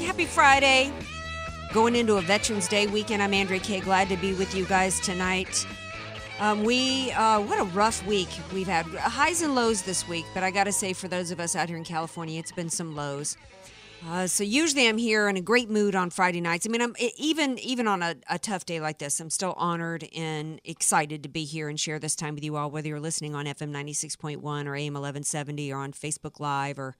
Happy Friday. Going into a Veterans Day weekend. I'm Andrea Kaye. Glad to be with you guys tonight. What a rough week we've had. Highs and lows this week, but I got to say for those of us out here in California, it's been some lows. So usually I'm here in a great mood on Friday nights. I mean, I'm even on a tough day like this, I'm still honored and excited to be here and share this time with you all, whether you're listening on FM 96.1 or AM 1170 or on Facebook Live or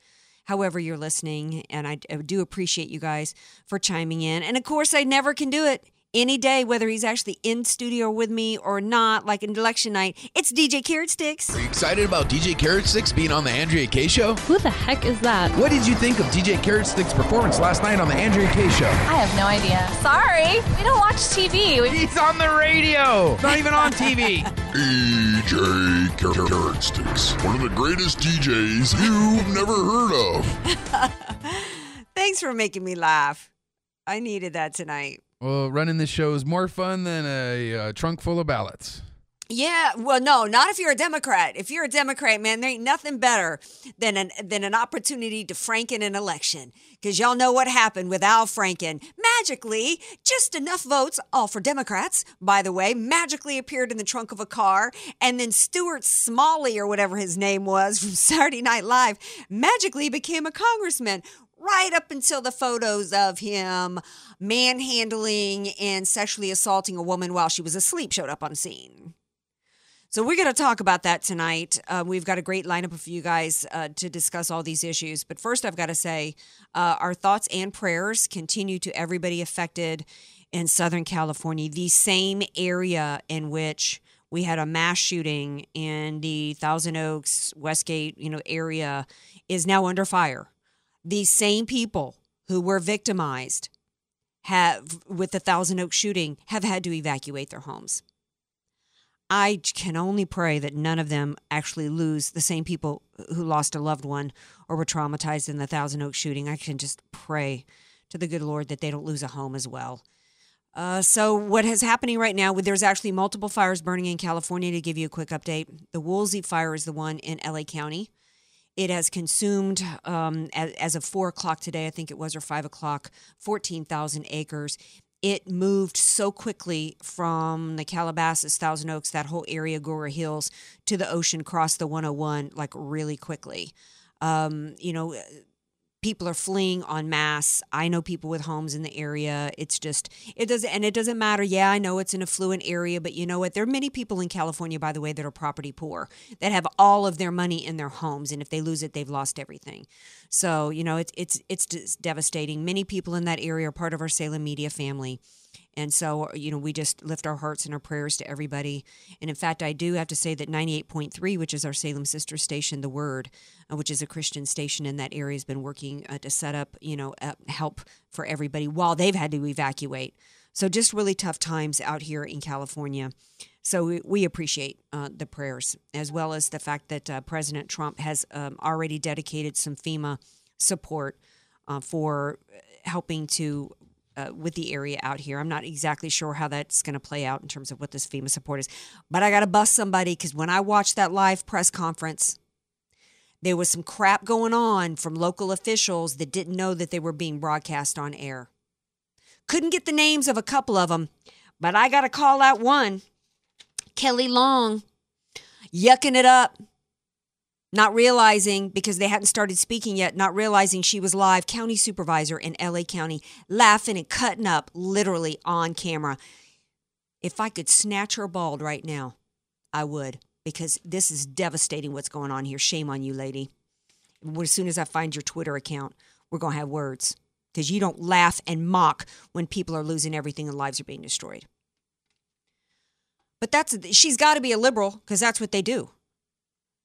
however you're listening, and I do appreciate you guys for chiming in. And, of course, I never can do it any day, whether he's actually in studio with me or not, like an election night. It's DJ Carrot Sticks. Are you excited about DJ Carrot Sticks being on the Andrea Kaye Show? Who the heck is that? What did you think of DJ Carrot Sticks' performance last night on the Andrea Kaye Show? I have no idea. Sorry, we don't watch TV. He's on the radio. Not even on TV. DJ Carrot Sticks, one of the greatest DJs you've never heard of. Thanks for making me laugh. I needed that tonight. Well, running this show is more fun than a trunk full of ballots. Yeah, well, no, not if you're a Democrat. If you're a Democrat, man, there ain't nothing better than an opportunity to Franken an election. Because y'all know what happened with Al Franken. Magically, just enough votes, all for Democrats, by the way, magically appeared in the trunk of a car. And then Stuart Smalley, or whatever his name was, from Saturday Night Live, magically became a congressman. Right up until the photos of him manhandling and sexually assaulting a woman while she was asleep showed up on scene. So we're going to talk about that tonight. We've got a great lineup for you guys to discuss all these issues. But first, I've got to say our thoughts and prayers continue to everybody affected in Southern California, the same area in which we had a mass shooting in the Thousand Oaks, Westgate, area is now under fire. These same people who were victimized with the Thousand Oaks shooting have had to evacuate their homes. I can only pray that none of them actually lose the same people who lost a loved one or were traumatized in the Thousand Oaks shooting. I can just pray to the good Lord that they don't lose a home as well. So what is happening right now, there's actually multiple fires burning in California. To give you a quick update, the Woolsey Fire is the one in LA County. It has consumed, as of 4 o'clock today, I think it was, or 5 o'clock, 14,000 acres. It moved so quickly from the Calabasas, Thousand Oaks, that whole area, Gora Hills, to the ocean, crossed the 101, like really quickly. People are fleeing en masse. I know people with homes in the area. It doesn't matter. Yeah, I know it's an affluent area, but you know what? There are many people in California, by the way, that are property poor, that have all of their money in their homes, and if they lose it, they've lost everything. So, it's devastating. Many people in that area are part of our Salem Media family. And so, we just lift our hearts and our prayers to everybody. And in fact, I do have to say that 98.3, which is our Salem sister station, The Word, which is a Christian station in that area, has been working to set up, help for everybody while they've had to evacuate. So just really tough times out here in California. So we appreciate the prayers, as well as the fact that President Trump has already dedicated some FEMA support for helping to with the area out here. I'm not exactly sure how that's going to play out in terms of what this FEMA support is. But I got to bust somebody, because when I watched that live press conference, there was some crap going on from local officials that didn't know that they were being broadcast on air. Couldn't get the names of a couple of them, but I got to call out one. Kelly Long, yucking it up, not realizing, because they hadn't started speaking yet, not realizing she was live county supervisor in LA County, laughing and cutting up literally on camera. If I could snatch her bald right now, I would, because this is devastating what's going on here. Shame on you, lady. As soon as I find your Twitter account, we're going to have words. because you don't laugh and mock when people are losing everything and lives are being destroyed. But she's got to be a liberal, because that's what they do.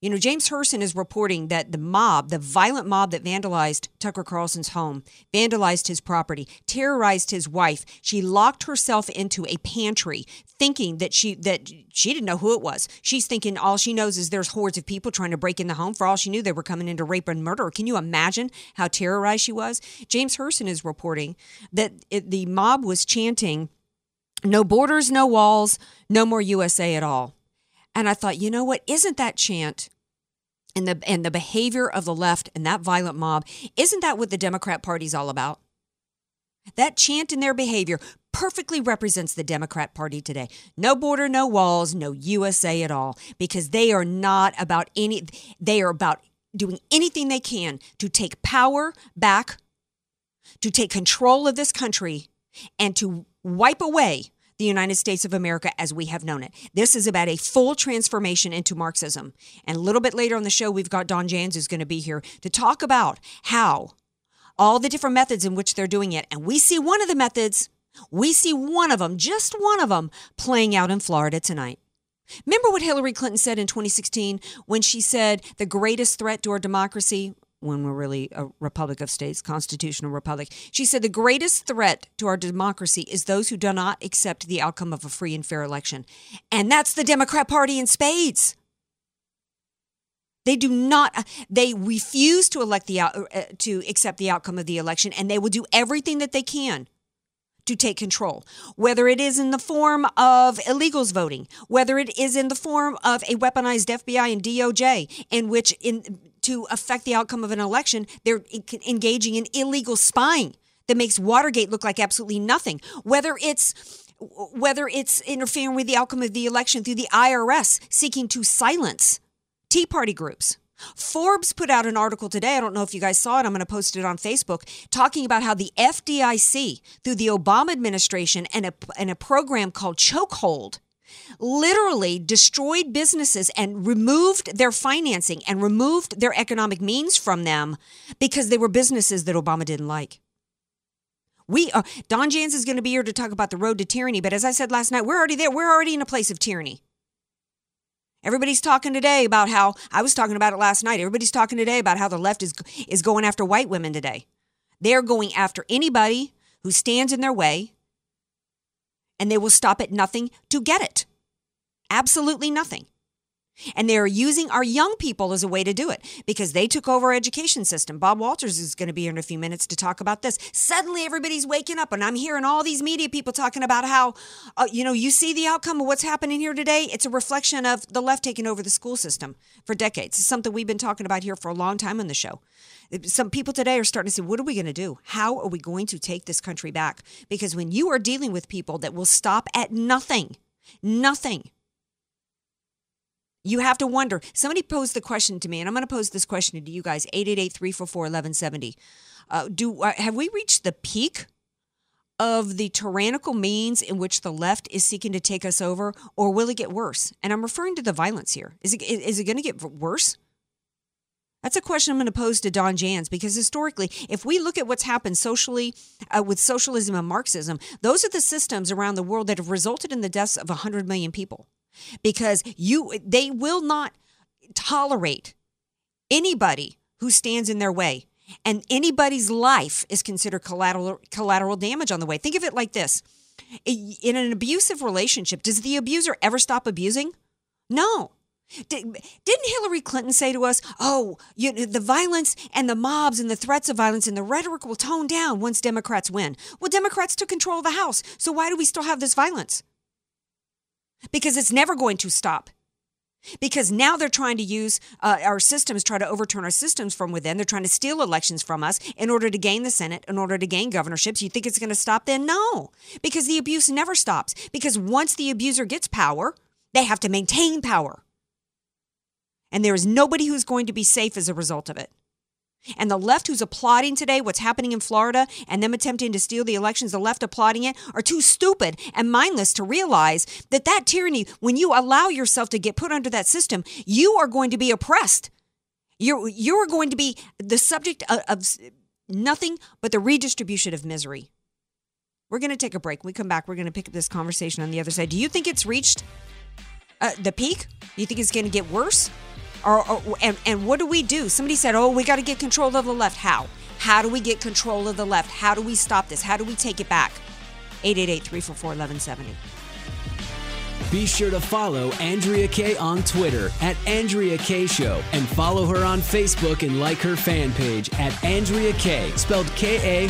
You know, James Hurston is reporting that the mob, the violent mob that vandalized Tucker Carlson's home, vandalized his property, terrorized his wife. She locked herself into a pantry thinking that she didn't know who it was. She's thinking all she knows is there's hordes of people trying to break in the home. For all she knew, they were coming in to rape and murder. Can you imagine how terrorized she was? James Hurston is reporting that the mob was chanting, "No borders, no walls, no more USA at all." And I thought, you know what? Isn't that chant and the behavior of the left and that violent mob, isn't that what the Democrat Party's all about? That chant and their behavior perfectly represents the Democrat Party today. No border, no walls, no USA at all, because they are not about any, they are about doing anything they can to take power back, to take control of this country, and to wipe away the United States of America as we have known it. This is about a full transformation into Marxism. And a little bit later on the show, we've got Don Jans who's going to be here to talk about how all the different methods in which they're doing it. And we see one of the methods, we see one of them, just one of them, playing out in Florida tonight. Remember what Hillary Clinton said in 2016 when she said the greatest threat to our democracy, when we're really a republic of states, constitutional republic. She said the greatest threat to our democracy is those who do not accept the outcome of a free and fair election. And that's the Democrat Party in spades. They do not, they refuse to accept the outcome of the election, and they will do everything that they can to take control, whether it is in the form of illegals voting, whether it is in the form of a weaponized FBI and DOJ, in which to affect the outcome of an election, they're engaging in illegal spying that makes Watergate look like absolutely nothing. Whether it's interfering with the outcome of the election through the IRS, seeking to silence Tea Party groups. Forbes put out an article today, I don't know if you guys saw it, I'm going to post it on Facebook, talking about how the FDIC, through the Obama administration and a program called Chokehold, literally destroyed businesses and removed their financing and removed their economic means from them because they were businesses that Obama didn't like. Don Jans is going to be here to talk about the road to tyranny, but as I said last night, we're already there. We're already in a place of tyranny. Everybody's talking today about how, I was talking about it last night, everybody's talking today about how the left is going after white women today. They're going after anybody who stands in their way, and they will stop at nothing to get it. Absolutely nothing. And they are using our young people as a way to do it because they took over our education system. Bob Walters is going to be here in a few minutes to talk about this. Suddenly everybody's waking up, and I'm hearing all these media people talking about how, you see the outcome of what's happening here today. It's a reflection of the left taking over the school system for decades. It's something we've been talking about here for a long time on the show. Some people today are starting to say, what are we going to do? How are we going to take this country back? Because when you are dealing with people that will stop at nothing, you have to wonder. Somebody posed the question to me, and I'm going to pose this question to you guys, 888-344-1170. Have we reached the peak of the tyrannical means in which the left is seeking to take us over, or will it get worse? And I'm referring to the violence here. Is it going to get worse? That's a question I'm going to pose to Don Jans, because historically, if we look at what's happened socially with socialism and Marxism, those are the systems around the world that have resulted in the deaths of 100 million people, because they will not tolerate anybody who stands in their way, and anybody's life is considered collateral damage on the way. Think of it like this. In an abusive relationship, does the abuser ever stop abusing? No. Didn't Hillary Clinton say to us, the violence and the mobs and the threats of violence and the rhetoric will tone down once Democrats win? Well, Democrats took control of the House, so why do we still have this violence? Because it's never going to stop. Because now they're trying to use our systems, try to overturn our systems from within. They're trying to steal elections from us in order to gain the Senate, in order to gain governorships. You think it's going to stop then? No, because the abuse never stops. Because once the abuser gets power, they have to maintain power. And there is nobody who's going to be safe as a result of it. And the left who's applauding today what's happening in Florida and them attempting to steal the elections, the left applauding it, are too stupid and mindless to realize that tyranny, when you allow yourself to get put under that system, you are going to be oppressed. You are going to be the subject of Nothing but the redistribution of misery. We're going to take a break. When we come back, we're going to pick up this conversation on the other side. Do you think it's reached the peak? Do you think it's going to get worse? And what do we do? Somebody said, oh, we got to get control of the left. How? How do we get control of the left? How do we stop this? How do we take it back? 888-344-1170. Be sure to follow Andrea Kaye on Twitter @AndreaKayeShow and follow her on Facebook and like her fan page @AndreaKaye, spelled Kaye.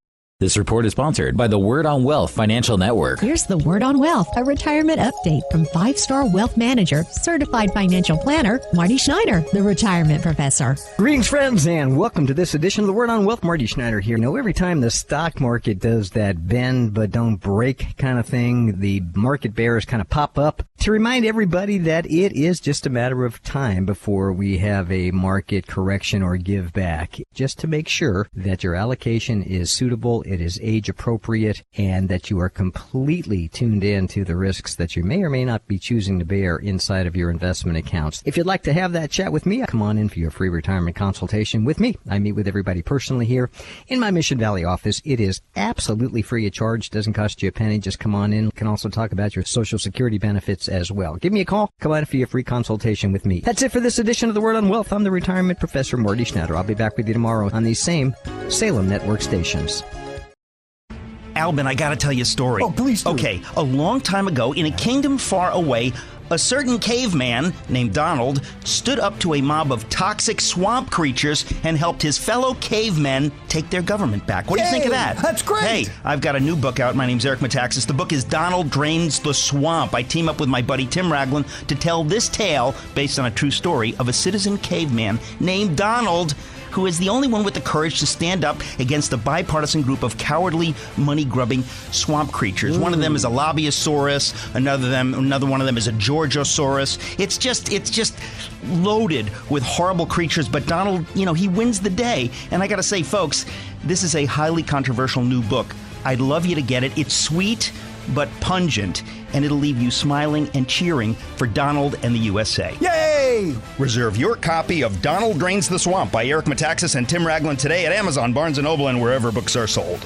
This report is sponsored by the Word on Wealth Financial Network. Here's the Word on Wealth, a retirement update from 5-star wealth manager, certified financial planner, Marty Schneider, the retirement professor. Greetings, friends, and welcome to this edition of the Word on Wealth. Marty Schneider here. You know, every time the stock market does that bend but don't break kind of thing, the market bears kind of pop up to remind everybody that it is just a matter of time before we have a market correction or give back, just to make sure that your allocation is suitable, it is age appropriate, and that you are completely tuned in to the risks that you may or may not be choosing to bear inside of your investment accounts. If you'd like to have that chat with me, come on in for your free retirement consultation with me. I meet with everybody personally here in my Mission Valley office. It is absolutely free of charge. Doesn't cost you a penny. Just come on in. We can also talk about your Social Security benefits as well. Give me a call. Come on in for your free consultation with me. That's it for this edition of The Word on Wealth. I'm the retirement professor, Marty Schneider. I'll be back with you tomorrow on these same Salem Network stations. Albin, I gotta tell you a story. Oh, please do. Okay, a long time ago, in a kingdom far away, a certain caveman named Donald stood up to a mob of toxic swamp creatures and helped his fellow cavemen take their government back. What do you think of that? That's great. Hey, I've got a new book out. My name's Eric Metaxas. The book is Donald Drains the Swamp. I team up with my buddy Tim Raglan to tell this tale based on a true story of a citizen caveman named Donald, who is the only one with the courage to stand up against a bipartisan group of cowardly, money-grubbing swamp creatures. Ooh. One of them is a lobbyosaurus. Another one of them is a Georgosaurus. It's just loaded with horrible creatures. But Donald, you know, he wins the day. And I got to say, folks, this is a highly controversial new book. I'd love you to get it. It's sweet but pungent, and it'll leave you smiling and cheering for Donald and the USA. Yay! Reserve your copy of Donald Drains the Swamp by Eric Metaxas and Tim Raglan today at Amazon, Barnes & Noble, and wherever books are sold.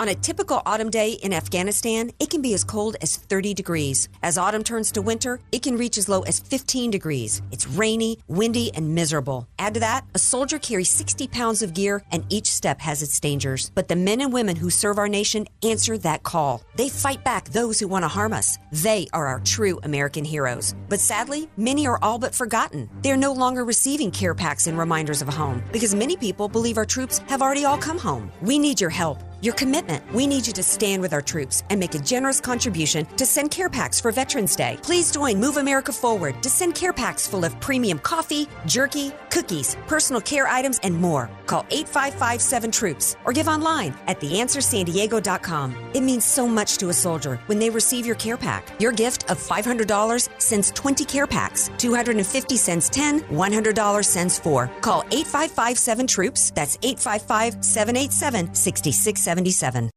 On a typical autumn day in Afghanistan, it can be as cold as 30 degrees. As autumn turns to winter, it can reach as low as 15 degrees. It's rainy, windy, and miserable. Add to that, a soldier carries 60 pounds of gear, and each step has its dangers. But the men and women who serve our nation answer that call. They fight back those who want to harm us. They are our true American heroes. But sadly, many are all but forgotten. They're no longer receiving care packs and reminders of home, because many people believe our troops have already all come home. We need your help. Your commitment. We need you to stand with our troops and make a generous contribution to send care packs for Veterans Day. Please join Move America Forward to send care packs full of premium coffee, jerky, cookies, personal care items, and more. Call 855-7-TROOPS or give online at theanswersandiego.com. It means so much to a soldier when they receive your care pack. Your gift of $500 sends 20 care packs, $250 sends 10, $100 sends 4. Call 855-7-TROOPS. That's 855-787-6677. FM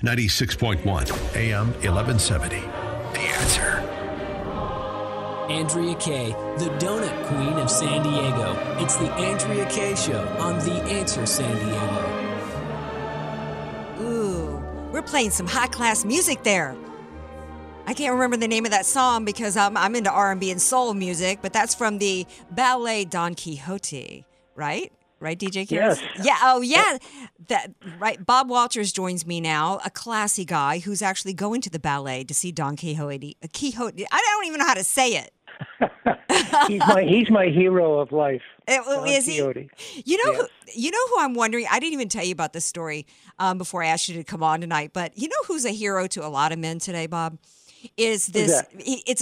96.1, AM 1170. The Answer. Andrea Kaye, the donut queen of San Diego. It's the Andrea Kaye Show on The Answer San Diego. Ooh, we're playing some high-class music there. I can't remember the name of that song because I'm into R&B and soul music, but that's from the ballet Don Quixote, right? Right, DJ Carrot? Yes. Yeah. Oh, yeah. That right. Bob Walters joins me now, a classy guy who's actually going to the ballet to see Don Quixote. I don't even know how to say it. he's my hero of life. Is he? You know, yes. You know who I'm wondering. I didn't even tell you about this story before I asked you to come on tonight. But you know who's a hero to a lot of men today, Bob? It's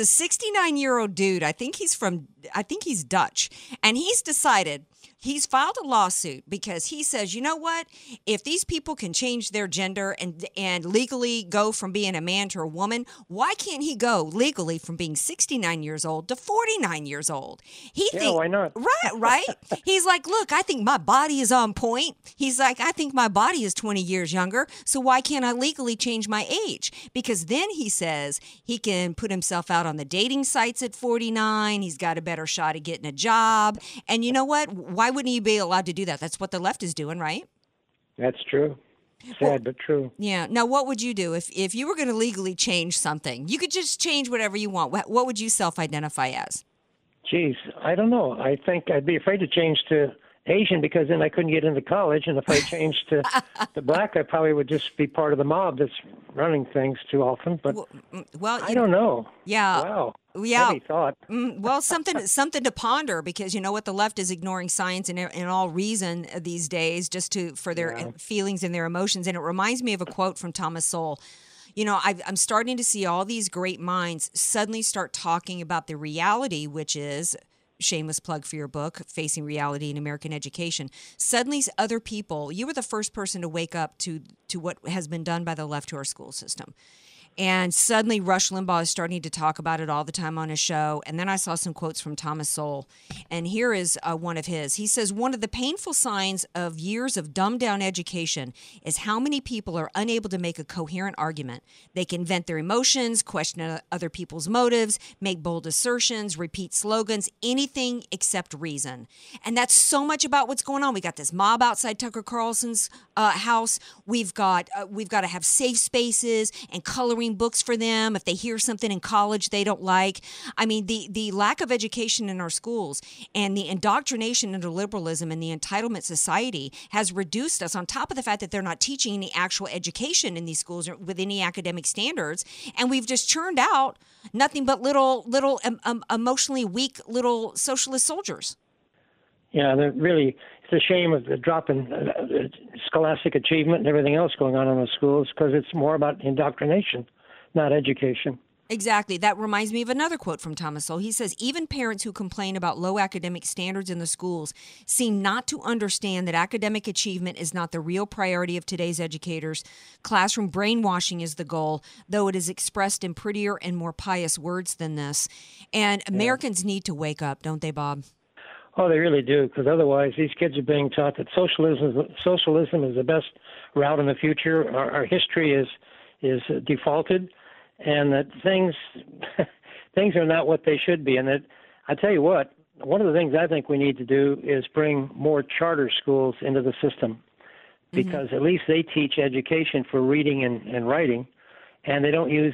a 69-year-old dude. I think he's Dutch, and he's decided. He's filed a lawsuit because he says, you know what, if these people can change their gender and legally go from being a man to a woman, why can't he go legally from being 69 years old to 49 years old? Why not? Right. He's like, look, I think my body is on point. He's like, I think my body is 20 years younger, so why can't I legally change my age? Because then he says he can put himself out on the dating sites at 49. He's got a better shot at getting a job. And you know what? Why wouldn't you be allowed to do that? That's what the left is doing, right? That's true. Sad, but true. Yeah. Now, what would you do if you were going to legally change something? You could just change whatever you want. What would you self-identify as? Geez, I don't know. I think I'd be afraid to change to Asian because then I couldn't get into college. And if I changed to the black, I probably would just be part of the mob that's running things too often. But I don't know. Yeah. Wow. Yeah. Heavy thought. Well, something to ponder because you know what, the left is ignoring science and all reason these days just for their feelings and their emotions. And it reminds me of a quote from Thomas Sowell. You know, I'm starting to see all these great minds suddenly start talking about the reality, which is. Shameless plug for your book, Facing Reality in American Education. Suddenly, other people, you were the first person to wake up to what has been done by the left to our school system. And suddenly, Rush Limbaugh is starting to talk about it all the time on his show. And then I saw some quotes from Thomas Sowell. And here is one of his. He says, one of the painful signs of years of dumbed-down education is how many people are unable to make a coherent argument. They can vent their emotions, question other people's motives, make bold assertions, repeat slogans, anything except reason. And that's so much about what's going on. We got this mob outside Tucker Carlson's house. We've got to have safe spaces and coloring books for them if they hear something in college they don't like. I mean, the lack of education in our schools and the indoctrination into liberalism and the entitlement society has reduced us, on top of the fact that they're not teaching any actual education in these schools or with any academic standards. And we've just churned out nothing but little emotionally weak little socialist soldiers. Yeah, really, it's a shame of the drop in scholastic achievement and everything else going on in the schools because it's more about indoctrination, not education. Exactly. That reminds me of another quote from Thomas Sowell. He says, even parents who complain about low academic standards in the schools seem not to understand that academic achievement is not the real priority of today's educators. Classroom brainwashing is the goal, though it is expressed in prettier and more pious words than this. And Americans need to wake up, don't they, Bob? Oh, they really do, because otherwise these kids are being taught that socialism is the best route in the future. Our history is defaulted, and that things are not what they should be. And that I tell you what, one of the things I think we need to do is bring more charter schools into the system, because at least they teach education for reading and writing, and they don't use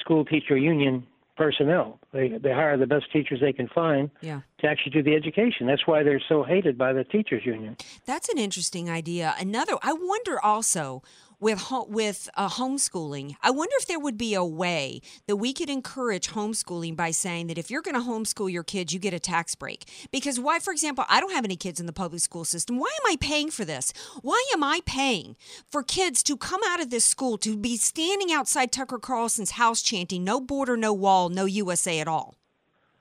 school teacher union personnel. They hire the best teachers they can find to actually do the education. That's why they're so hated by the teachers union. That's an interesting idea. I wonder also with homeschooling, I wonder if there would be a way that we could encourage homeschooling by saying that if you're going to homeschool your kids, you get a tax break. Because why, for example, I don't have any kids in the public school system. Why am I paying for this? Why am I paying for kids to come out of this school, to be standing outside Tucker Carlson's house chanting, no border, no wall, no USA at all?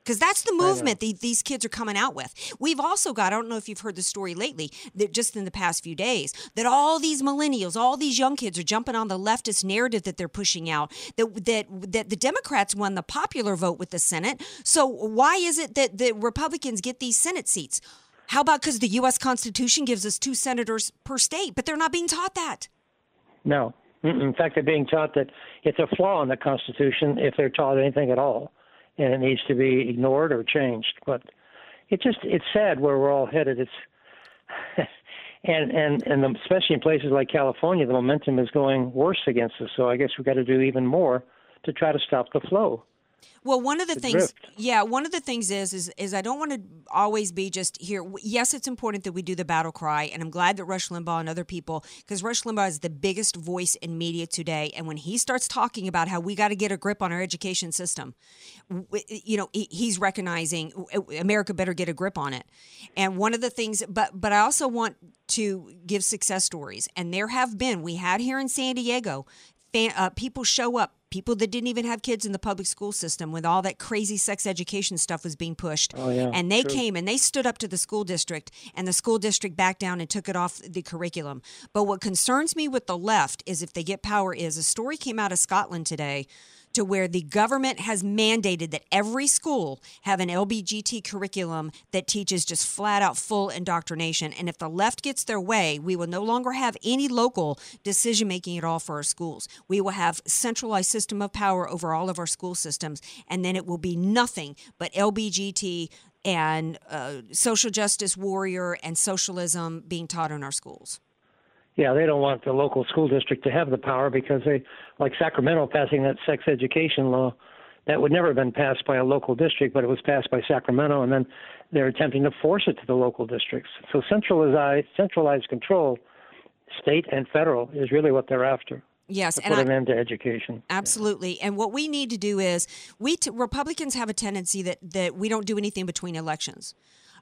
Because that's the movement these kids are coming out with. We've also got, I don't know if you've heard the story lately, that just in the past few days, that all these millennials, all these young kids are jumping on the leftist narrative that they're pushing out, that the Democrats won the popular vote with the Senate. So why is it that the Republicans get these Senate seats? How about because the U.S. Constitution gives us 2 senators per state, but they're not being taught that? No. In fact, they're being taught that it's a flaw in the Constitution if they're taught anything at all. And it needs to be ignored or changed. But it's sad where we're all headed. It's and especially in places like California, the momentum is going worse against us. So I guess we've got to do even more to try to stop the flow. Well, one of the things is I don't want to always be just here. Yes, it's important that we do the battle cry, and I'm glad that Rush Limbaugh and other people, because Rush Limbaugh is the biggest voice in media today, and when he starts talking about how we got to get a grip on our education system, you know, he's recognizing America better get a grip on it. And one of the things, but I also want to give success stories, and there have been. We had here in San Diego, people show up. People that didn't even have kids in the public school system when all that crazy sex education stuff was being pushed. Oh, yeah, and they came and they stood up to the school district, and the school district backed down and took it off the curriculum. But what concerns me with the left is if they get power is a story came out of Scotland today to where the government has mandated that every school have an LGBT curriculum that teaches just flat out full indoctrination. And if the left gets their way, we will no longer have any local decision making at all for our schools. We will have centralized system of power over all of our school systems, and then it will be nothing but LGBT and social justice warrior and socialism being taught in our schools. Yeah, they don't want the local school district to have the power because they, like Sacramento passing that sex education law, that would never have been passed by a local district, but it was passed by Sacramento, and then they're attempting to force it to the local districts. So centralized control, state and federal, is really what they're after. Yes, to put an end to education. Absolutely. Yeah. And what we need to do is Republicans have a tendency that we don't do anything between elections.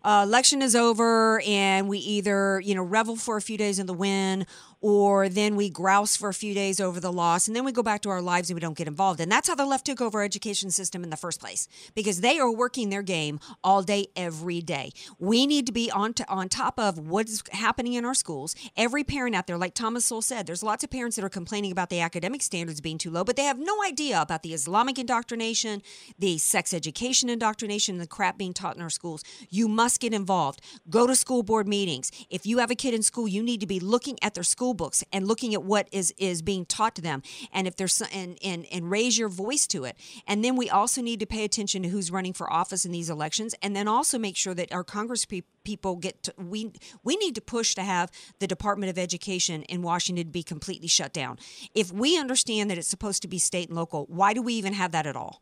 Election is over, and we either revel for a few days in the win, or then we grouse for a few days over the loss, and then we go back to our lives and we don't get involved. And that's how the left took over our education system in the first place, because they are working their game all day, every day. We need to be on top of what's happening in our schools. Every parent out there, like Thomas Sowell said, there's lots of parents that are complaining about the academic standards being too low, but they have no idea about the Islamic indoctrination, the sex education indoctrination, and the crap being taught in our schools. You must get involved. Go to school board meetings. If you have a kid in school, you need to be looking at their school books and looking at what is being taught to them, and if there's and raise your voice to it. And then we also need to pay attention to who's running for office in these elections, and then also make sure that our Congress people we need to push to have the Department of Education in Washington be completely shut down. If we understand that it's supposed to be state and local, why do we even have that at all?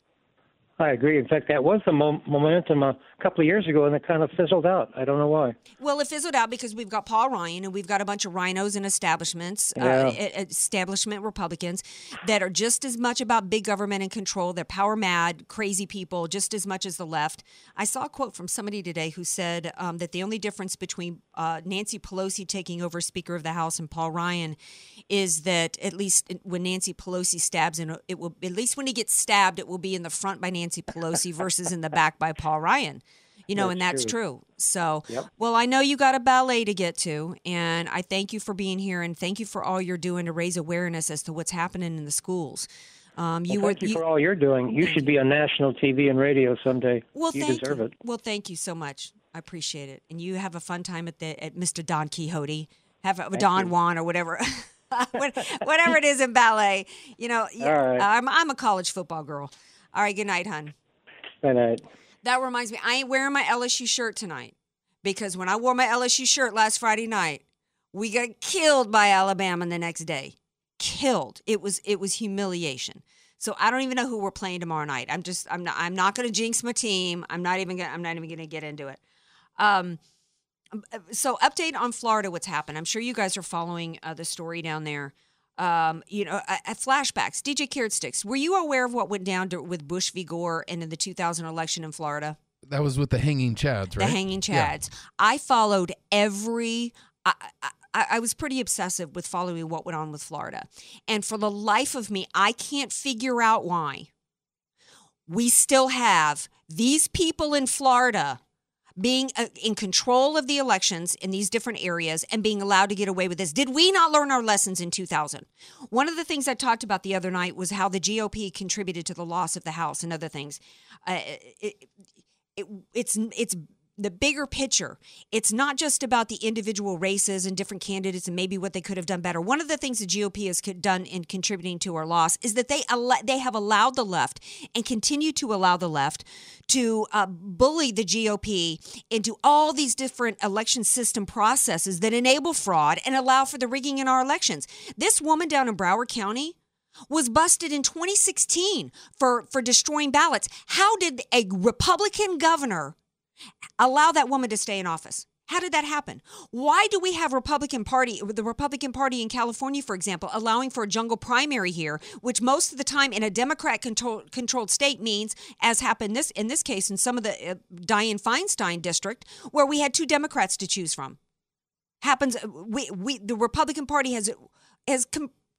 I agree. In fact, that was the momentum a couple of years ago, and it kind of fizzled out. I don't know why. Well, it fizzled out because we've got Paul Ryan, and we've got a bunch of rhinos and establishment Republicans that are just as much about big government and control. They're power-mad, crazy people, just as much as the left. I saw a quote from somebody today who said that the only difference between Nancy Pelosi taking over Speaker of the House and Paul Ryan is that at least when Nancy Pelosi stabs, and it will at least when he gets stabbed, it will be in the front by Nancy Pelosi versus in the back by Paul Ryan, that's true. So, yep. Well, I know you got a ballet to get to, and I thank you for being here, and thank you for all you're doing to raise awareness as to what's happening in the schools. Thank you for all you're doing. You should be on national TV and radio someday. Well, you deserve it. Well, thank you so much. I appreciate it, and you have a fun time at Mr. Don Quixote. Juan or whatever. Whatever it is in ballet. Right. I'm a college football girl. All right, good night, hon. Good night. That reminds me, I ain't wearing my LSU shirt tonight, because when I wore my LSU shirt last Friday night, we got killed by Alabama the next day. Killed. It was humiliation. So I don't even know who we're playing tomorrow night. I'm not going to jinx my team. I'm not even going to get into it. So update on Florida, what's happened. I'm sure you guys are following the story down there. Flashbacks. DJ Carrot Sticks, were you aware of what went down with Bush v. Gore and in the 2000 election in Florida? That was with the hanging chads, right? The hanging chads. Yeah. I followed I was pretty obsessive with following what went on with Florida. And for the life of me, I can't figure out why we still have these people in Florida being in control of the elections in these different areas and being allowed to get away with this. Did we not learn our lessons in 2000? One of the things I talked about the other night was how the GOP contributed to the loss of the House and other things. It's the bigger picture. It's not just about the individual races and different candidates and maybe what they could have done better. One of the things the GOP has done in contributing to our loss is that they have allowed the left and continue to allow the left to bully the GOP into all these different election system processes that enable fraud and allow for the rigging in our elections. This woman down in Broward County was busted in 2016 for destroying ballots. How did a Republican governor allow that woman to stay in office? How did that happen? Why do we have the Republican Party in California, for example, allowing for a jungle primary here, which most of the time in a Democrat-controlled state means, as happened in this case in some of the Dianne Feinstein district, where we had two Democrats to choose from. The Republican Party has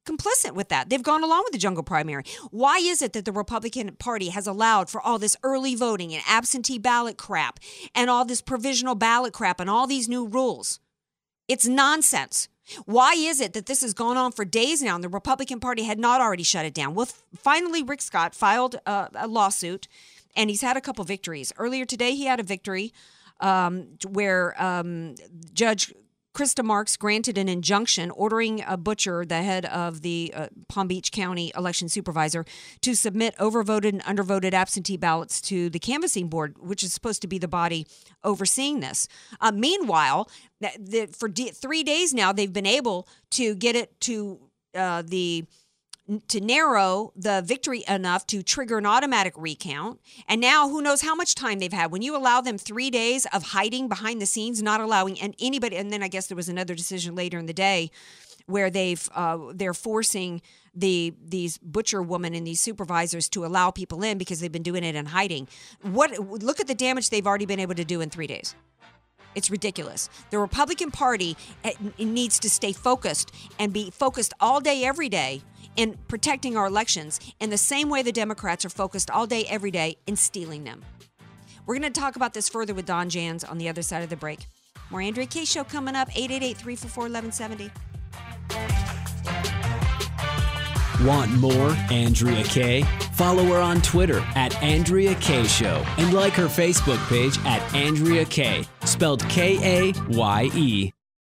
complicit with that. They've gone along with the jungle primary. Why is it that the Republican Party has allowed for all this early voting and absentee ballot crap and all this provisional ballot crap and all these new rules? It's nonsense. Why is it that this has gone on for days now and the Republican Party had not already shut it down? Well, finally, Rick Scott filed a lawsuit, and he's had a couple victories. Earlier today, he had a victory where Judge Krista Marks granted an injunction ordering Butcher, the head of the Palm Beach County election supervisor, to submit overvoted and undervoted absentee ballots to the canvassing board, which is supposed to be the body overseeing this. Meanwhile, for 3 days now, they've been able to get it to narrow the victory enough to trigger an automatic recount. And now who knows how much time they've had. When you allow them 3 days of hiding behind the scenes, not allowing anybody, and then I guess there was another decision later in the day where they're forcing these butcher women and these supervisors to allow people in because they've been doing it in hiding. Look at the damage they've already been able to do in 3 days. It's ridiculous. The Republican Party needs to stay focused and be focused all day, every day in protecting our elections in the same way the Democrats are focused all day, every day in stealing them. We're going to talk about this further with Don Jans on the other side of the break. More Andrea Kaye Show coming up, 888-344-1170. Want more Andrea Kaye? Follow her on Twitter @AndreaKayeShow and like her Facebook page @AndreaKaye, spelled Kaye.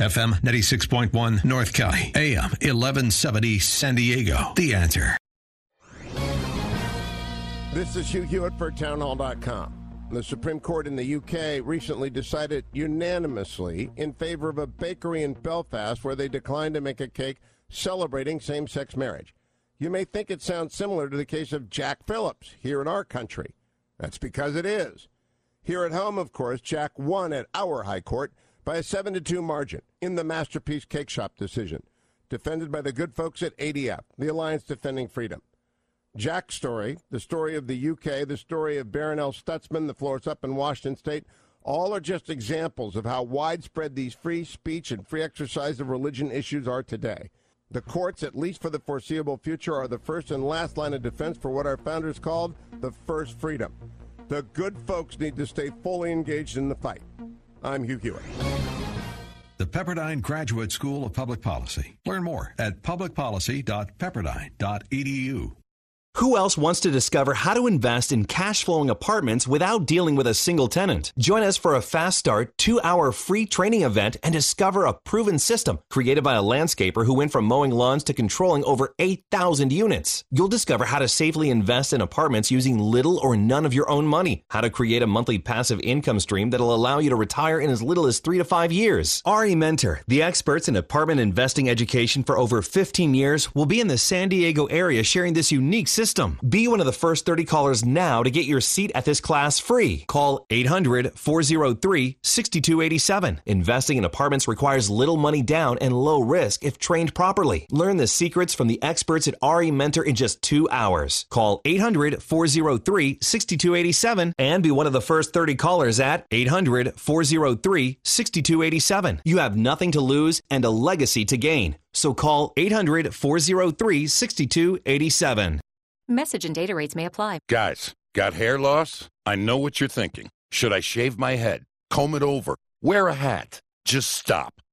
FM 96.1 North County, AM 1170 San Diego. The Answer. This is Hugh Hewitt for townhall.com. The Supreme Court in the UK recently decided unanimously in favor of a bakery in Belfast where they declined to make a cake celebrating same-sex marriage. You may think it sounds similar to the case of Jack Phillips here in our country. That's because it is. Here at home, of course, Jack won at our high court by a 7-2 margin in the Masterpiece Cake Shop decision, defended by the good folks at ADF, the Alliance Defending Freedom. Jack's story, the story of the UK, the story of Baron L. Stutzman, the florist up in Washington State, all are just examples of how widespread these free speech and free exercise of religion issues are today. The courts, at least for the foreseeable future, are the first and last line of defense for what our founders called the first freedom. The good folks need to stay fully engaged in the fight. I'm Hugh Hewitt. The Pepperdine Graduate School of Public Policy. Learn more at publicpolicy.pepperdine.edu. Who else wants to discover how to invest in cash-flowing apartments without dealing with a single tenant? Join us for a Fast Start 2-hour free training event and discover a proven system created by a landscaper who went from mowing lawns to controlling over 8,000 units. You'll discover how to safely invest in apartments using little or none of your own money, how to create a monthly passive income stream that'll allow you to retire in as little as 3 to 5 years. RE Mentor, the experts in apartment investing education for over 15 years, will be in the San Diego area sharing this unique system system. Be one of the first 30 callers now to get your seat at this class free. Call 800-403-6287. Investing in apartments requires little money down and low risk if trained properly. Learn the secrets from the experts at RE Mentor in just 2 hours. Call 800-403-6287 and be one of the first 30 callers at 800-403-6287. You have nothing to lose and a legacy to gain. So call 800-403-6287. Message and data rates may apply. Guys, got hair loss? I know what you're thinking. Should I shave my head? Comb it over? Wear a hat? Just stop.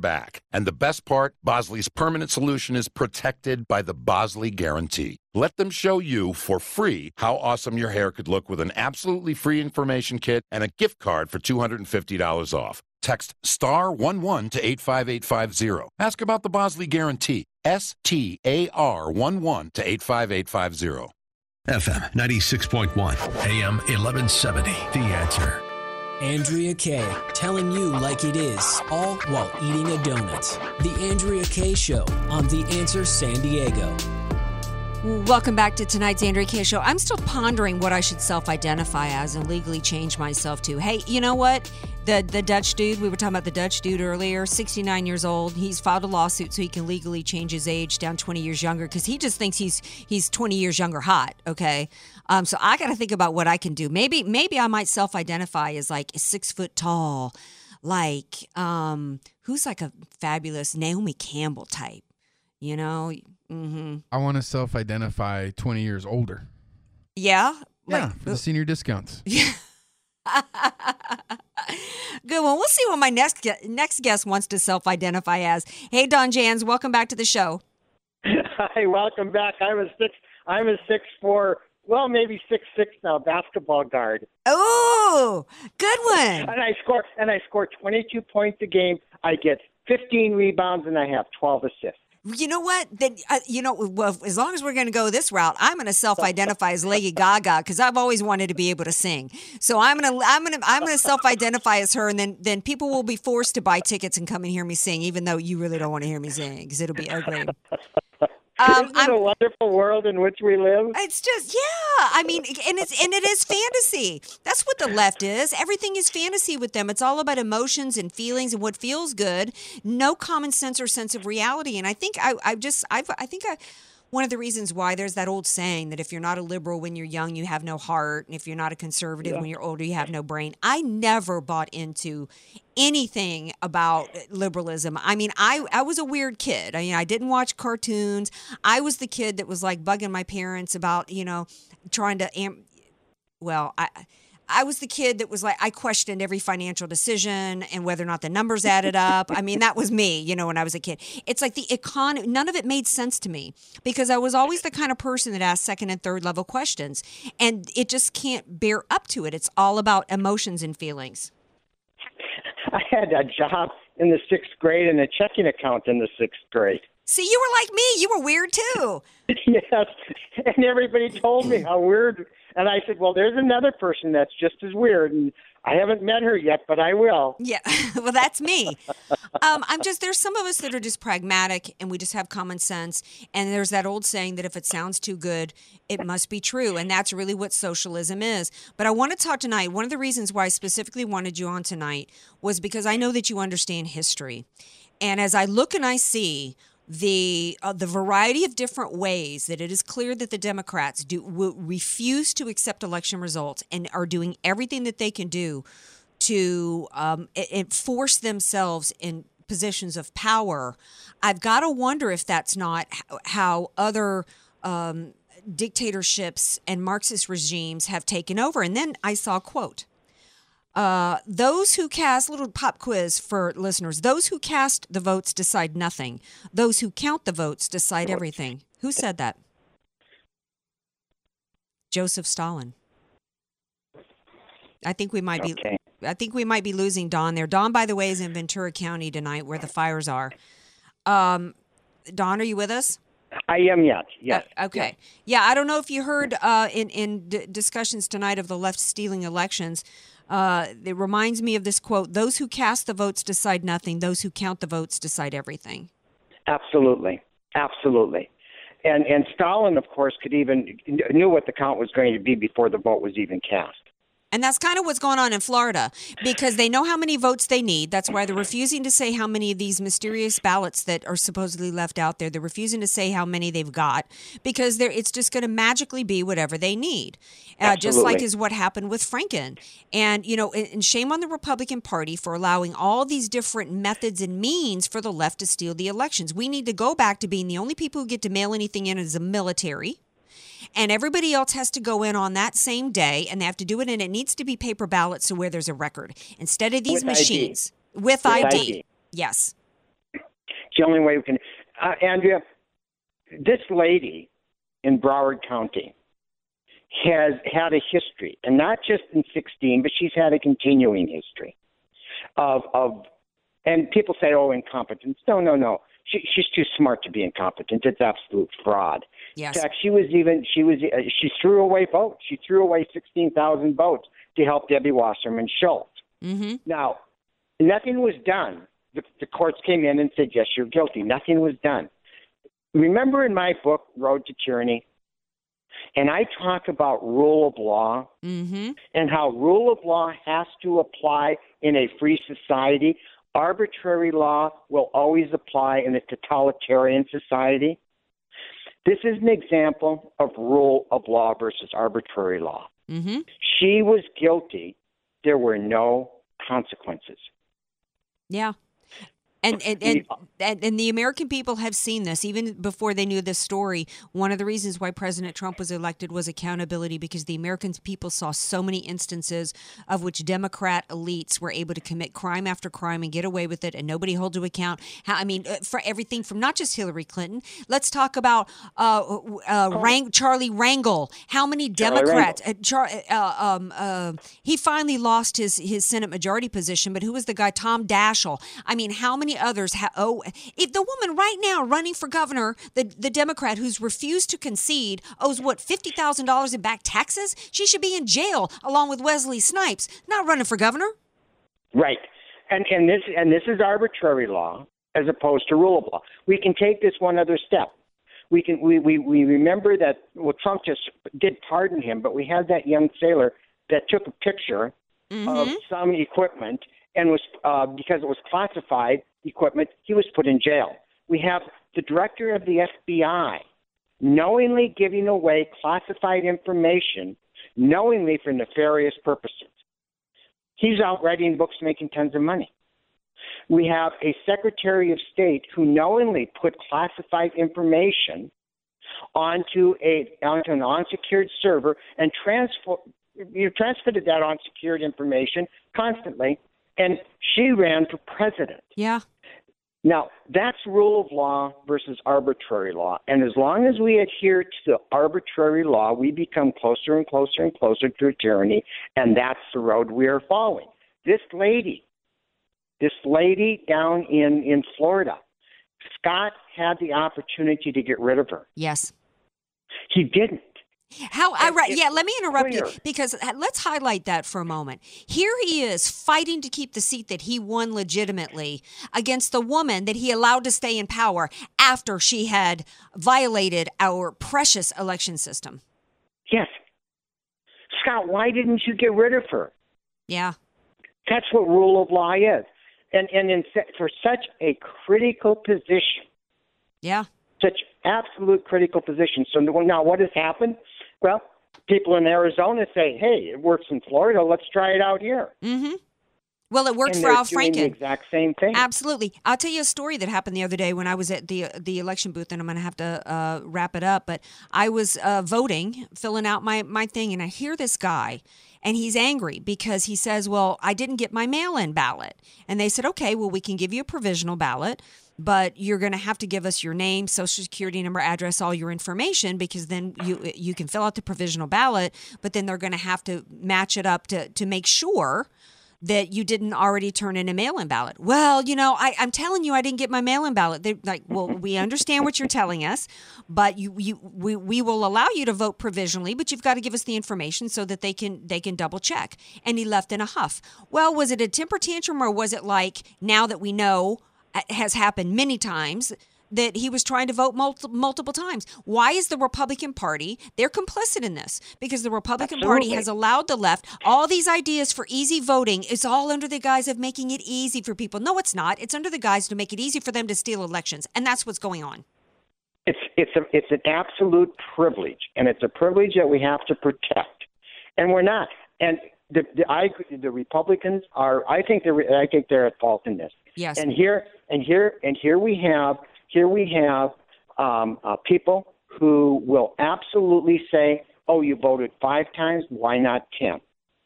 back. And the best part, Bosley's permanent solution is protected by the Bosley Guarantee. Let them show you for free how awesome your hair could look with an absolutely free information kit and a gift card for $250 off. Text *11 to 85850. Ask about the Bosley Guarantee. STAR 11 to 85850. FM 96.1, AM 1170. The Answer. Andrea Kaye, telling you like it is, all while eating a donut. The Andrea Kaye Show on The Answer San Diego. Welcome back to tonight's Andrea Kaye Show. I'm still pondering what I should self-identify as and legally change myself to. Hey, you know what? The Dutch dude, we were talking about the Dutch dude earlier, 69 years old. He's filed a lawsuit so he can legally change his age down 20 years younger because he just thinks he's 20 years younger hot, okay? So I got to think about what I can do. Maybe I might self-identify as like 6 foot tall, like who's like a fabulous Naomi Campbell type, you know? Mm-hmm. I want to self-identify 20 years older. Yeah? Yeah, like, for the senior discounts. Yeah. Good one. We'll see what my next guest wants to self-identify as. Hey, Don Jans, welcome back to the show. Hi, welcome back. I'm a 6'4", well, maybe 6'6" now, basketball guard. Oh, good one. And I score 22 points a game. I get 15 rebounds, and I have 12 assists. You know what? Then as long as we're going to go this route, I'm going to self-identify as Lady Gaga because I've always wanted to be able to sing. So I'm going to self-identify as her, and then people will be forced to buy tickets and come and hear me sing, even though you really don't want to hear me sing because it'll be ugly. Isn't it a wonderful world in which we live? It's just, yeah. I mean, and it is fantasy. That's what the left is. Everything is fantasy with them. It's all about emotions and feelings and what feels good. No common sense or sense of reality. And I think one of the reasons why there's that old saying that if you're not a liberal when you're young, you have no heart. And if you're not a conservative when you're older, you have no brain. I never bought into anything about liberalism. I mean, I was a weird kid. I mean, I didn't watch cartoons. I was the kid that was like bugging my parents about, trying to, I was the kid that was like, I questioned every financial decision and whether or not the numbers added up. I mean, that was me, when I was a kid. It's like the economy, none of it made sense to me because I was always the kind of person that asked second and third level questions. And it just can't bear up to it. It's all about emotions and feelings. I had a job in the 6th grade and a checking account in the 6th grade. See, you were like me. You were weird, too. Yes, and everybody told me how weird. And I said, well, there's another person that's just as weird, and I haven't met her yet, but I will. Yeah, well, that's me. There's some of us that are just pragmatic, and we just have common sense, and there's that old saying that if it sounds too good, it must be true, and that's really what socialism is. But I want to talk tonight, one of the reasons why I specifically wanted you on tonight was because I know that you understand history. And as I look and I see the variety of different ways that it is clear that the Democrats refuse to accept election results and are doing everything that they can do to force themselves in positions of power, I've got to wonder if that's not how other dictatorships and Marxist regimes have taken over. And then I saw a quote. Those who cast, little pop quiz for listeners, those who cast the votes decide nothing. Those who count the votes decide everything. Who said that? Joseph Stalin. I think we might be. I think we might be losing Don there. Don, by the way, is in Ventura County tonight, where the fires are. Don, are you with us? I am, yes. Yes. Okay. Yeah, I don't know if you heard in discussions tonight of the left stealing elections. It reminds me of this quote: "Those who cast the votes decide nothing. Those who count the votes decide everything." Absolutely, absolutely. And Stalin, of course, could even knew what the count was going to be before the vote was even cast. And that's kind of what's going on in Florida, because they know how many votes they need. That's why they're refusing to say how many of these mysterious ballots that are supposedly left out there. They're refusing to say how many they've got, because it's just going to magically be whatever they need, just like is what happened with Franken. And, you know, and shame on the Republican Party for allowing all these different methods and means for the left to steal the elections. We need to go back to being the only people who get to mail anything in is the military. And everybody else has to go in on that same day, and they have to do it, and it needs to be paper ballots, so where there's a record. Instead of these machines. With ID. Yes. It's the only way we can. Andrea, this lady in Broward County has had a history, and not just in 16, but she's had a continuing history of and people say, oh, incompetence. No, no, no. She's too smart to be incompetent. It's absolute fraud. Yes. In fact, she threw away votes. She threw away 16,000 votes to help Debbie Wasserman Schultz. Mm-hmm. Now, nothing was done. The courts came in and said, yes, you're guilty. Nothing was done. Remember in my book, Road to Tyranny, and I talk about rule of law mm-hmm. and how rule of law has to apply in a free society. Arbitrary law will always apply in a totalitarian society. This is an example of rule of law versus arbitrary law. Mm-hmm. She was guilty. There were no consequences. Yeah. And the American people have seen this even before they knew this story. One of the reasons why President Trump was elected was accountability, because the American people saw so many instances of which Democrat elites were able to commit crime after crime and get away with it, and nobody hold to account. I mean, for everything from not just Hillary Clinton. Let's talk about Charlie Rangel. How many Democrats? He finally lost his Senate majority position, but who was the guy? Tom Daschle. I mean, how many others if the woman right now running for governor, the Democrat who's refused to concede, owes what, $50,000 in back taxes? She should be in jail along with Wesley Snipes, not running for governor. Right. And this is arbitrary law as opposed to rule of law. We can take this one other step. We remember that Trump just did pardon him, but we had that young sailor that took a picture mm-hmm. of some equipment and was because it was classified equipment, he was put in jail. We have the director of the FBI knowingly giving away classified information, knowingly for nefarious purposes. He's out writing books, making tons of money. We have a Secretary of State who knowingly put classified information onto an unsecured server and transmitted that unsecured information constantly. And she ran for president. Yeah. Now, that's rule of law versus arbitrary law. And as long as we adhere to the arbitrary law, we become closer and closer and closer to a tyranny. And that's the road we are following. This lady down in Florida, Scott had the opportunity to get rid of her. Yes. He didn't. Let me interrupt you, because let's highlight that for a moment. Here he is fighting to keep the seat that he won legitimately against the woman that he allowed to stay in power after she had violated our precious election system. Yes. Scott, why didn't you get rid of her? Yeah. That's what rule of law is. And for such a critical position. Yeah. Such absolute critical position. So now what has happened? Well, people in Arizona say, hey, it works in Florida. Let's try it out here. Mm-hmm. Well, it worked for Al Franken. The exact same thing. Absolutely. I'll tell you a story that happened the other day when I was at the election booth, and I'm going to have to wrap it up. But I was voting, filling out my thing, and I hear this guy, and he's angry because he says, well, I didn't get my mail-in ballot. And they said, okay, well, we can give you a provisional ballot. but you're going to have to give us your name, social security number, address, all your information, because then you can fill out the provisional ballot, but then they're going to have to match it up to make sure that you didn't already turn in a mail-in ballot. Well, you know, I'm telling you, I didn't get my mail-in ballot. They're like, well, we understand what you're telling us, but we will allow you to vote provisionally, but you've got to give us the information so that they can double check. And he left in a huff. Well, was it a temper tantrum, or was it like, now that we know, it has happened many times, that he was trying to vote multiple times? Why is the Republican Party, they're complicit in this, because the Republican Party has allowed the left, all these ideas for easy voting, it's all under the guise of making it easy for people. No, it's not. It's under the guise to make it easy for them to steal elections, and that's what's going on. It's an absolute privilege, and it's a privilege that we have to protect, and we're not. And the Republicans are, I think they're at fault in this. Yes. And here we have people who will absolutely say, "Oh, you voted 5 times. Why not 10?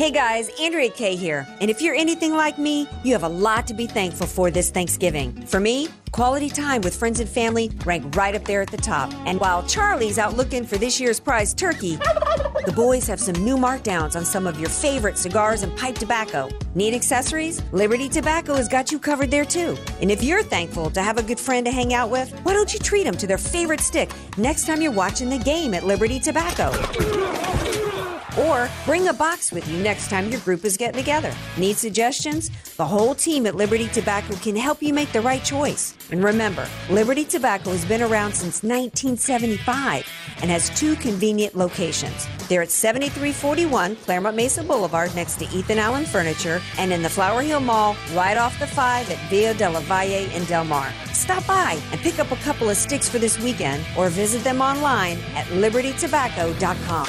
Hey guys, Andrea Kaye here. And if you're anything like me, you have a lot to be thankful for this Thanksgiving. For me, quality time with friends and family rank right up there at the top. And while Charlie's out looking for this year's prize turkey, the boys have some new markdowns on some of your favorite cigars and pipe tobacco. Need accessories? Liberty Tobacco has got you covered there too. And if you're thankful to have a good friend to hang out with, why don't you treat them to their favorite stick next time you're watching the game at Liberty Tobacco? Or bring a box with you next time your group is getting together. Need suggestions? The whole team at Liberty Tobacco can help you make the right choice. And remember, Liberty Tobacco has been around since 1975 and has two convenient locations. They're at 7341 Claremont Mesa Boulevard next to Ethan Allen Furniture and in the Flower Hill Mall right off the 5 at Villa de la Valle in Del Mar. Stop by and pick up a couple of sticks for this weekend or visit them online at libertytobacco.com.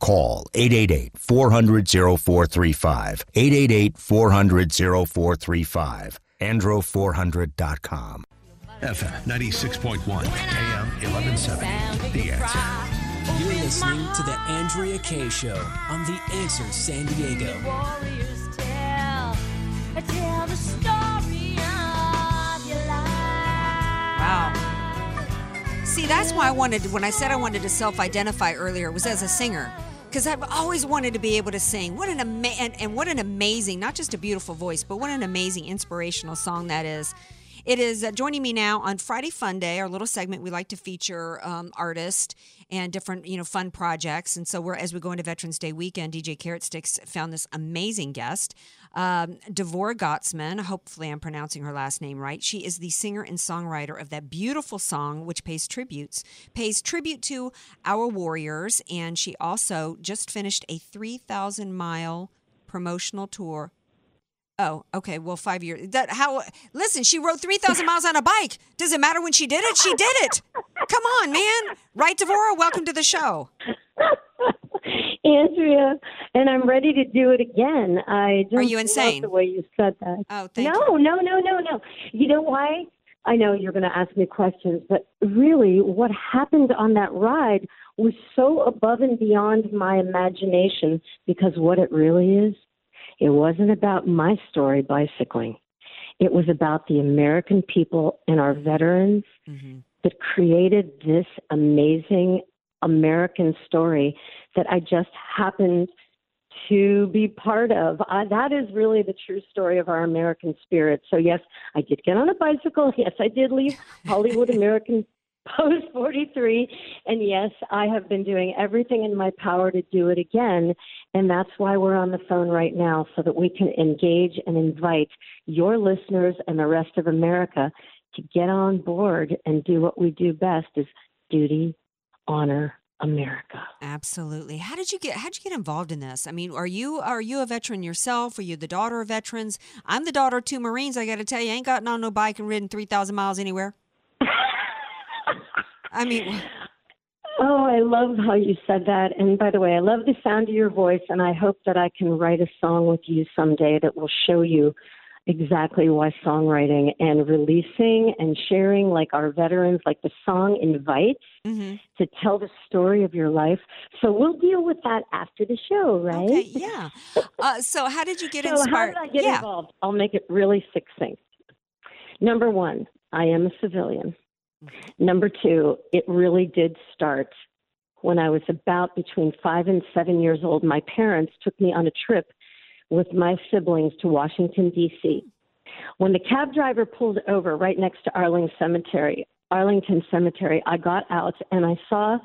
call 888-400-0435, 888-400-0435, andro400.com. FM 96.1, AM 1170, The Answer. You're listening to The Andrea Kaye Show on The Answer San Diego. Warriors tell the story of your life. Wow. See, that's why I wanted, when I said I wanted to self-identify earlier, it was as a singer. Because I've always wanted to be able to sing. What an amazing, not just a beautiful voice, but what an amazing inspirational song that is. It is joining me now on Friday Fun Day, our little segment we like to feature artists and different, fun projects. And so as we go into Veterans Day weekend, DJ Carrot Sticks found this amazing guest, Devore Gottsman. Hopefully I'm pronouncing her last name right. She is the singer and songwriter of that beautiful song, which pays tribute to our warriors. And she also just finished a 3,000-mile promotional tour. Oh, okay. Well, 5 years. Listen, she rode 3,000 miles on a bike. Does it matter when she did it? She did it. Come on, man. Right, Devore? Welcome to the show. Andrea, and I'm ready to do it again. I just Are you insane? Love the way you said that. Oh, thank you. No. You know why? I know you're going to ask me questions, but really what happened on that ride was so above and beyond my imagination, because what it really is, it wasn't about my story bicycling. It was about the American people and our veterans that created this amazing American story that I just happened to be part of. That is really the true story of our American spirit. So, yes, I did get on a bicycle. Yes, I did leave Hollywood American Post 43. And, yes, I have been doing everything in my power to do it again. And that's why we're on the phone right now, so that we can engage and invite your listeners and the rest of America to get on board and do what we do best is duty, honor, America. Absolutely. How'd you get involved in this? I mean, are you a veteran yourself? Are you the daughter of veterans? I'm the daughter of two Marines. I got to tell you, I ain't gotten on no bike and ridden 3,000 miles anywhere. I mean, oh, I love how you said that. And by the way, I love the sound of your voice, and I hope that I can write a song with you someday that will show you exactly why songwriting and releasing and sharing, like our veterans, like the song invites to tell the story of your life. So we'll deal with that after the show, right? Okay, yeah. So how did you get inspired? How did I get involved? I'll make it really succinct. Number one, I am a civilian. Number two, it really did start when I was about between 5 and 7 years old. My parents took me on a trip with my siblings to Washington, D.C. When the cab driver pulled over right next to Arlington Cemetery, I got out and I saw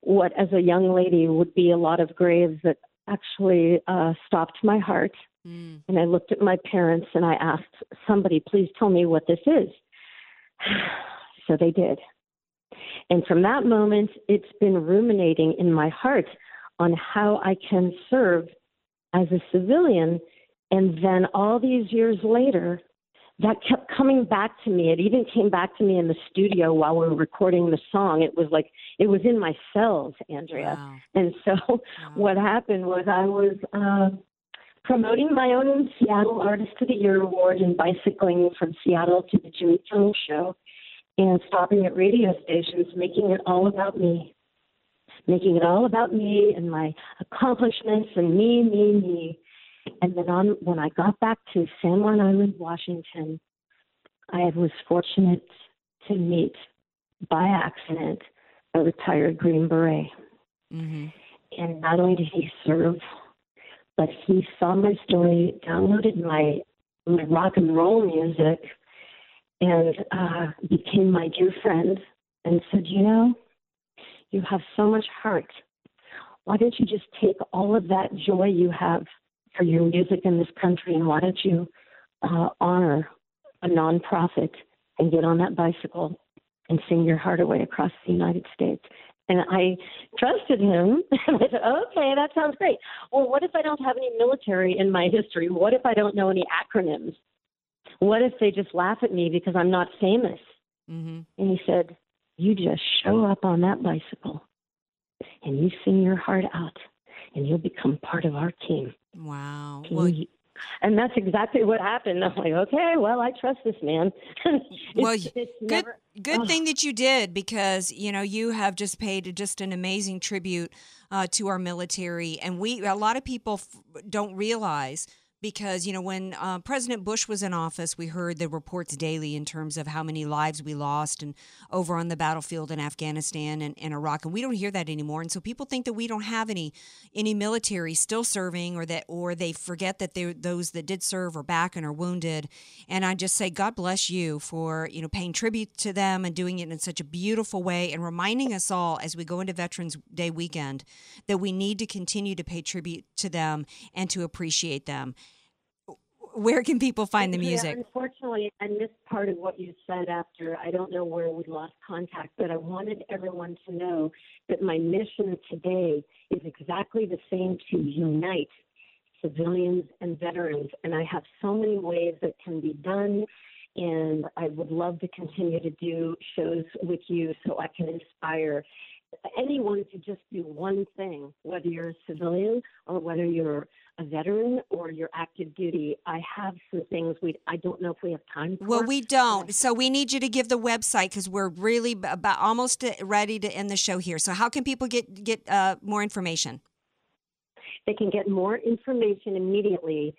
what, as a young lady, would be a lot of graves that actually stopped my heart. Mm. And I looked at my parents and I asked, somebody, please tell me what this is. So they did. And from that moment, it's been ruminating in my heart on how I can serve as a civilian, and then all these years later, that kept coming back to me. It even came back to me in the studio while we were recording the song. It was like, it was in my cells, Andrea. Wow. And so what happened was I was promoting my own Seattle Artist of the Year award and bicycling from Seattle to the Jimmy Kimmel Show and stopping at radio stations, making it all about me and my accomplishments and me. And then when I got back to San Juan Island, Washington, I was fortunate to meet, by accident, a retired Green Beret. Mm-hmm. And not only did he serve, but he saw my story, downloaded my rock and roll music, and became my dear friend and said, you know, you have so much heart. Why don't you just take all of that joy you have for your music in this country, and why don't you honor a nonprofit and get on that bicycle and sing your heart away across the United States? And I trusted him. And I said, okay, that sounds great. Well, what if I don't have any military in my history? What if I don't know any acronyms? What if they just laugh at me because I'm not famous? Mm-hmm. And he said, you just show up on that bicycle and you sing your heart out and you'll become part of our team. Wow. Well, and that's exactly what happened. I'm like, okay, well, I trust this man. Good thing that you did, because, you know, you have just paid just an amazing tribute to our military. And a lot of people don't realize, because, you know, when President Bush was in office, we heard the reports daily in terms of how many lives we lost and over on the battlefield in Afghanistan and Iraq. And we don't hear that anymore. And so people think that we don't have any military still serving, or they forget that those that did serve are back and are wounded. And I just say, God bless you for, you know, paying tribute to them and doing it in such a beautiful way and reminding us all as we go into Veterans Day weekend that we need to continue to pay tribute to them and to appreciate them. Where can people find the music? Yeah, unfortunately, I missed part of what you said after. I don't know where we lost contact, but I wanted everyone to know that my mission today is exactly the same, to unite civilians and veterans. And I have so many ways that can be done. And I would love to continue to do shows with you so I can inspire anyone to just do one thing, whether you're a civilian or whether you're a veteran or you're active duty. I have some things I don't know if we have time for. Well, we don't. So we need you to give the website, because we're really about almost ready to end the show here. So how can people get more information? They can get more information immediately.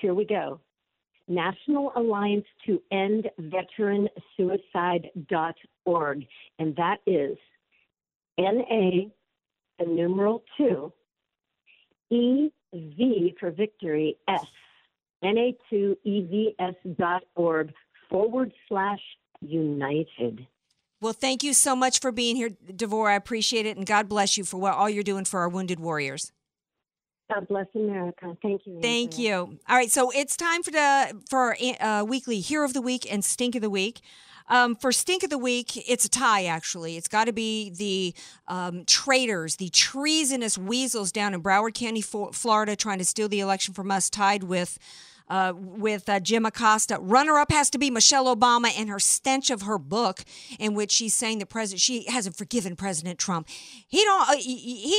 Here we go. National Alliance to End Veteran Suicide.org. And that is NA2, EV for victory, S, NA2EVS.org/united. Well, thank you so much for being here, Devora. I appreciate it. And God bless you for all you're doing for our wounded warriors. God bless America. Thank you, Andrea. Thank you. All right, so it's time for our weekly Hero of the Week and Stink of the Week. For Stink of the Week, it's a tie, actually. It's got to be the traitors, the treasonous weasels down in Broward County, Florida, trying to steal the election from us, tied with Jim Acosta. Runner-up has to be Michelle Obama and her stench of her book, in which she's saying she hasn't forgiven President Trump. He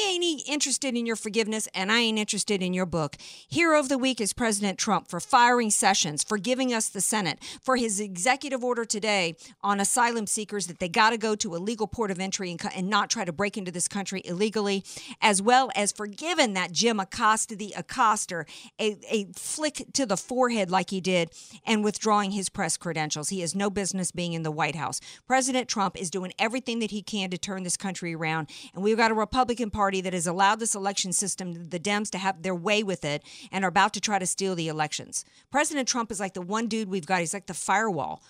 ain't interested in your forgiveness, and I ain't interested in your book. Hero of the Week is President Trump for firing Sessions, for giving us the Senate, for his executive order today on asylum seekers that they got to go to a legal port of entry and not try to break into this country illegally, as well as forgiving that Jim Acosta, the accoster, a flick to the forehead like he did, and withdrawing his press credentials. He has no business being in the White House. President Trump is doing everything that he can to turn this country around, and we've got a Republican Party that has allowed this election system, the Dems, to have their way with it and are about to try to steal the elections. President Trump is like the one dude we've got. He's like the firewall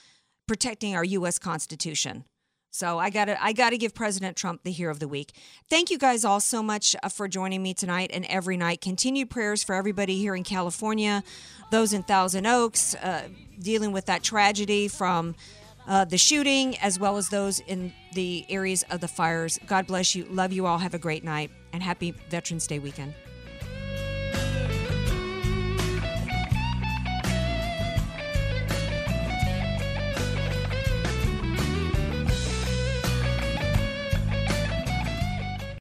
protecting our U.S. Constitution. So I gotta give President Trump the Hero of the Week. Thank you guys all so much for joining me tonight and every night. Continued prayers for everybody here in California, those in Thousand Oaks dealing with that tragedy from the shooting, as well as those in the areas of the fires. God bless you. Love you all. Have a great night, and happy Veterans Day weekend.